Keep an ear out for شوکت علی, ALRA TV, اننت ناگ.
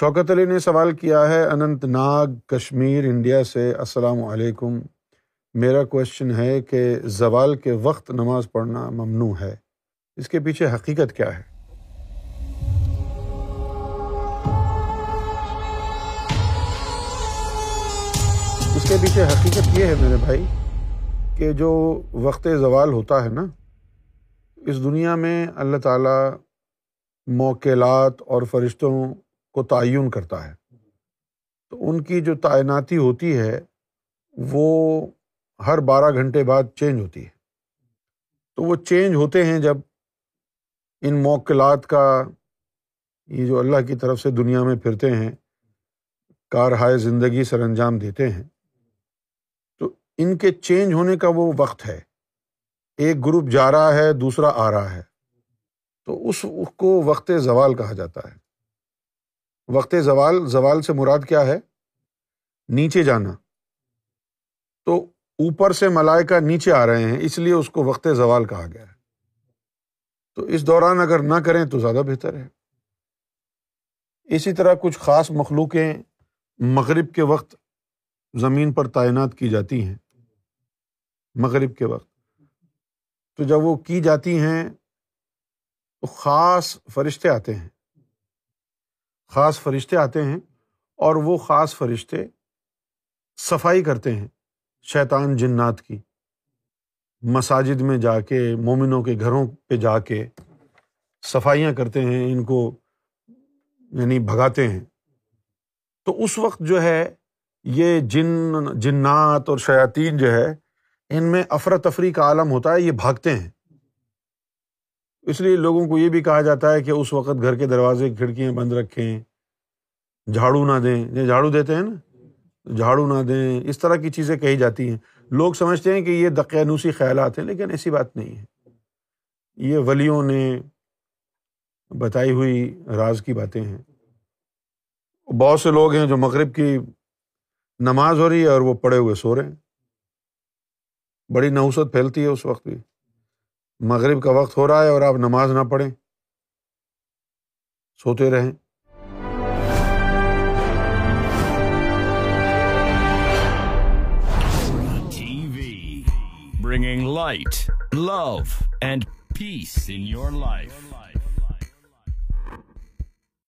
شوکت علی نے سوال کیا ہے اننت ناگ کشمیر انڈیا سے، السلام علیکم، میرا کوشچن ہے کہ زوال کے وقت نماز پڑھنا ممنوع ہے، اس کے پیچھے حقیقت کیا ہے؟ اس کے پیچھے حقیقت یہ ہے میرے بھائی کہ جو وقت زوال ہوتا ہے نا، اس دنیا میں اللہ تعالیٰ موکلات اور فرشتوں کو تعین کرتا ہے، تو ان کی جو تعیناتی ہوتی ہے وہ ہر 12 گھنٹے بعد چینج ہوتی ہے، تو وہ چینج ہوتے ہیں جب ان موکلات کا، یہ جو اللہ کی طرف سے دنیا میں پھرتے ہیں، کارہائے زندگی سر انجام دیتے ہیں، تو ان کے چینج ہونے کا وہ وقت ہے، ایک گروپ جا رہا ہے دوسرا آ رہا ہے، تو اس کو وقت زوال کہا جاتا ہے۔ وقت زوال، زوال سے مراد کیا ہے؟ نیچے جانا، تو اوپر سے ملائکہ نیچے آ رہے ہیں، اس لیے اس کو وقت زوال کہا گیا ہے، تو اس دوران اگر نہ کریں تو زیادہ بہتر ہے۔ اسی طرح کچھ خاص مخلوقیں مغرب کے وقت زمین پر تعینات کی جاتی ہیں، مغرب کے وقت، تو جب وہ کی جاتی ہیں تو خاص فرشتے آتے ہیں، خاص فرشتے آتے ہیں، اور وہ خاص فرشتے صفائی کرتے ہیں شیطان جنات کی، مساجد میں جا کے، مومنوں کے گھروں پہ جا کے صفائیاں کرتے ہیں، ان کو یعنی بھگاتے ہیں، تو اس وقت جو ہے یہ جنات اور شیاطین جو ہے ان میں افراتفری کا عالم ہوتا ہے، یہ بھاگتے ہیں، اس لیے لوگوں کو یہ بھی کہا جاتا ہے کہ اس وقت گھر کے دروازے کی کھڑکیاں بند رکھیں، جھاڑو نہ دیں، جھاڑو دیتے ہیں نا، جھاڑو نہ دیں، اس طرح کی چیزیں کہی جاتی ہیں۔ لوگ سمجھتے ہیں کہ یہ دقیانوسی خیالات ہیں، لیکن ایسی بات نہیں ہے، یہ ولیوں نے بتائی ہوئی راز کی باتیں ہیں۔ بہت سے لوگ ہیں جو مغرب کی نماز ہو رہی ہے اور وہ پڑے ہوئے سو رہے ہیں، بڑی نحوست پھیلتی ہے اس وقت بھی، مغرب کا وقت ہو رہا ہے اور آپ نماز نہ پڑھیں، سوتے رہیں۔ ALRA TV, bringing light, love and peace in your life.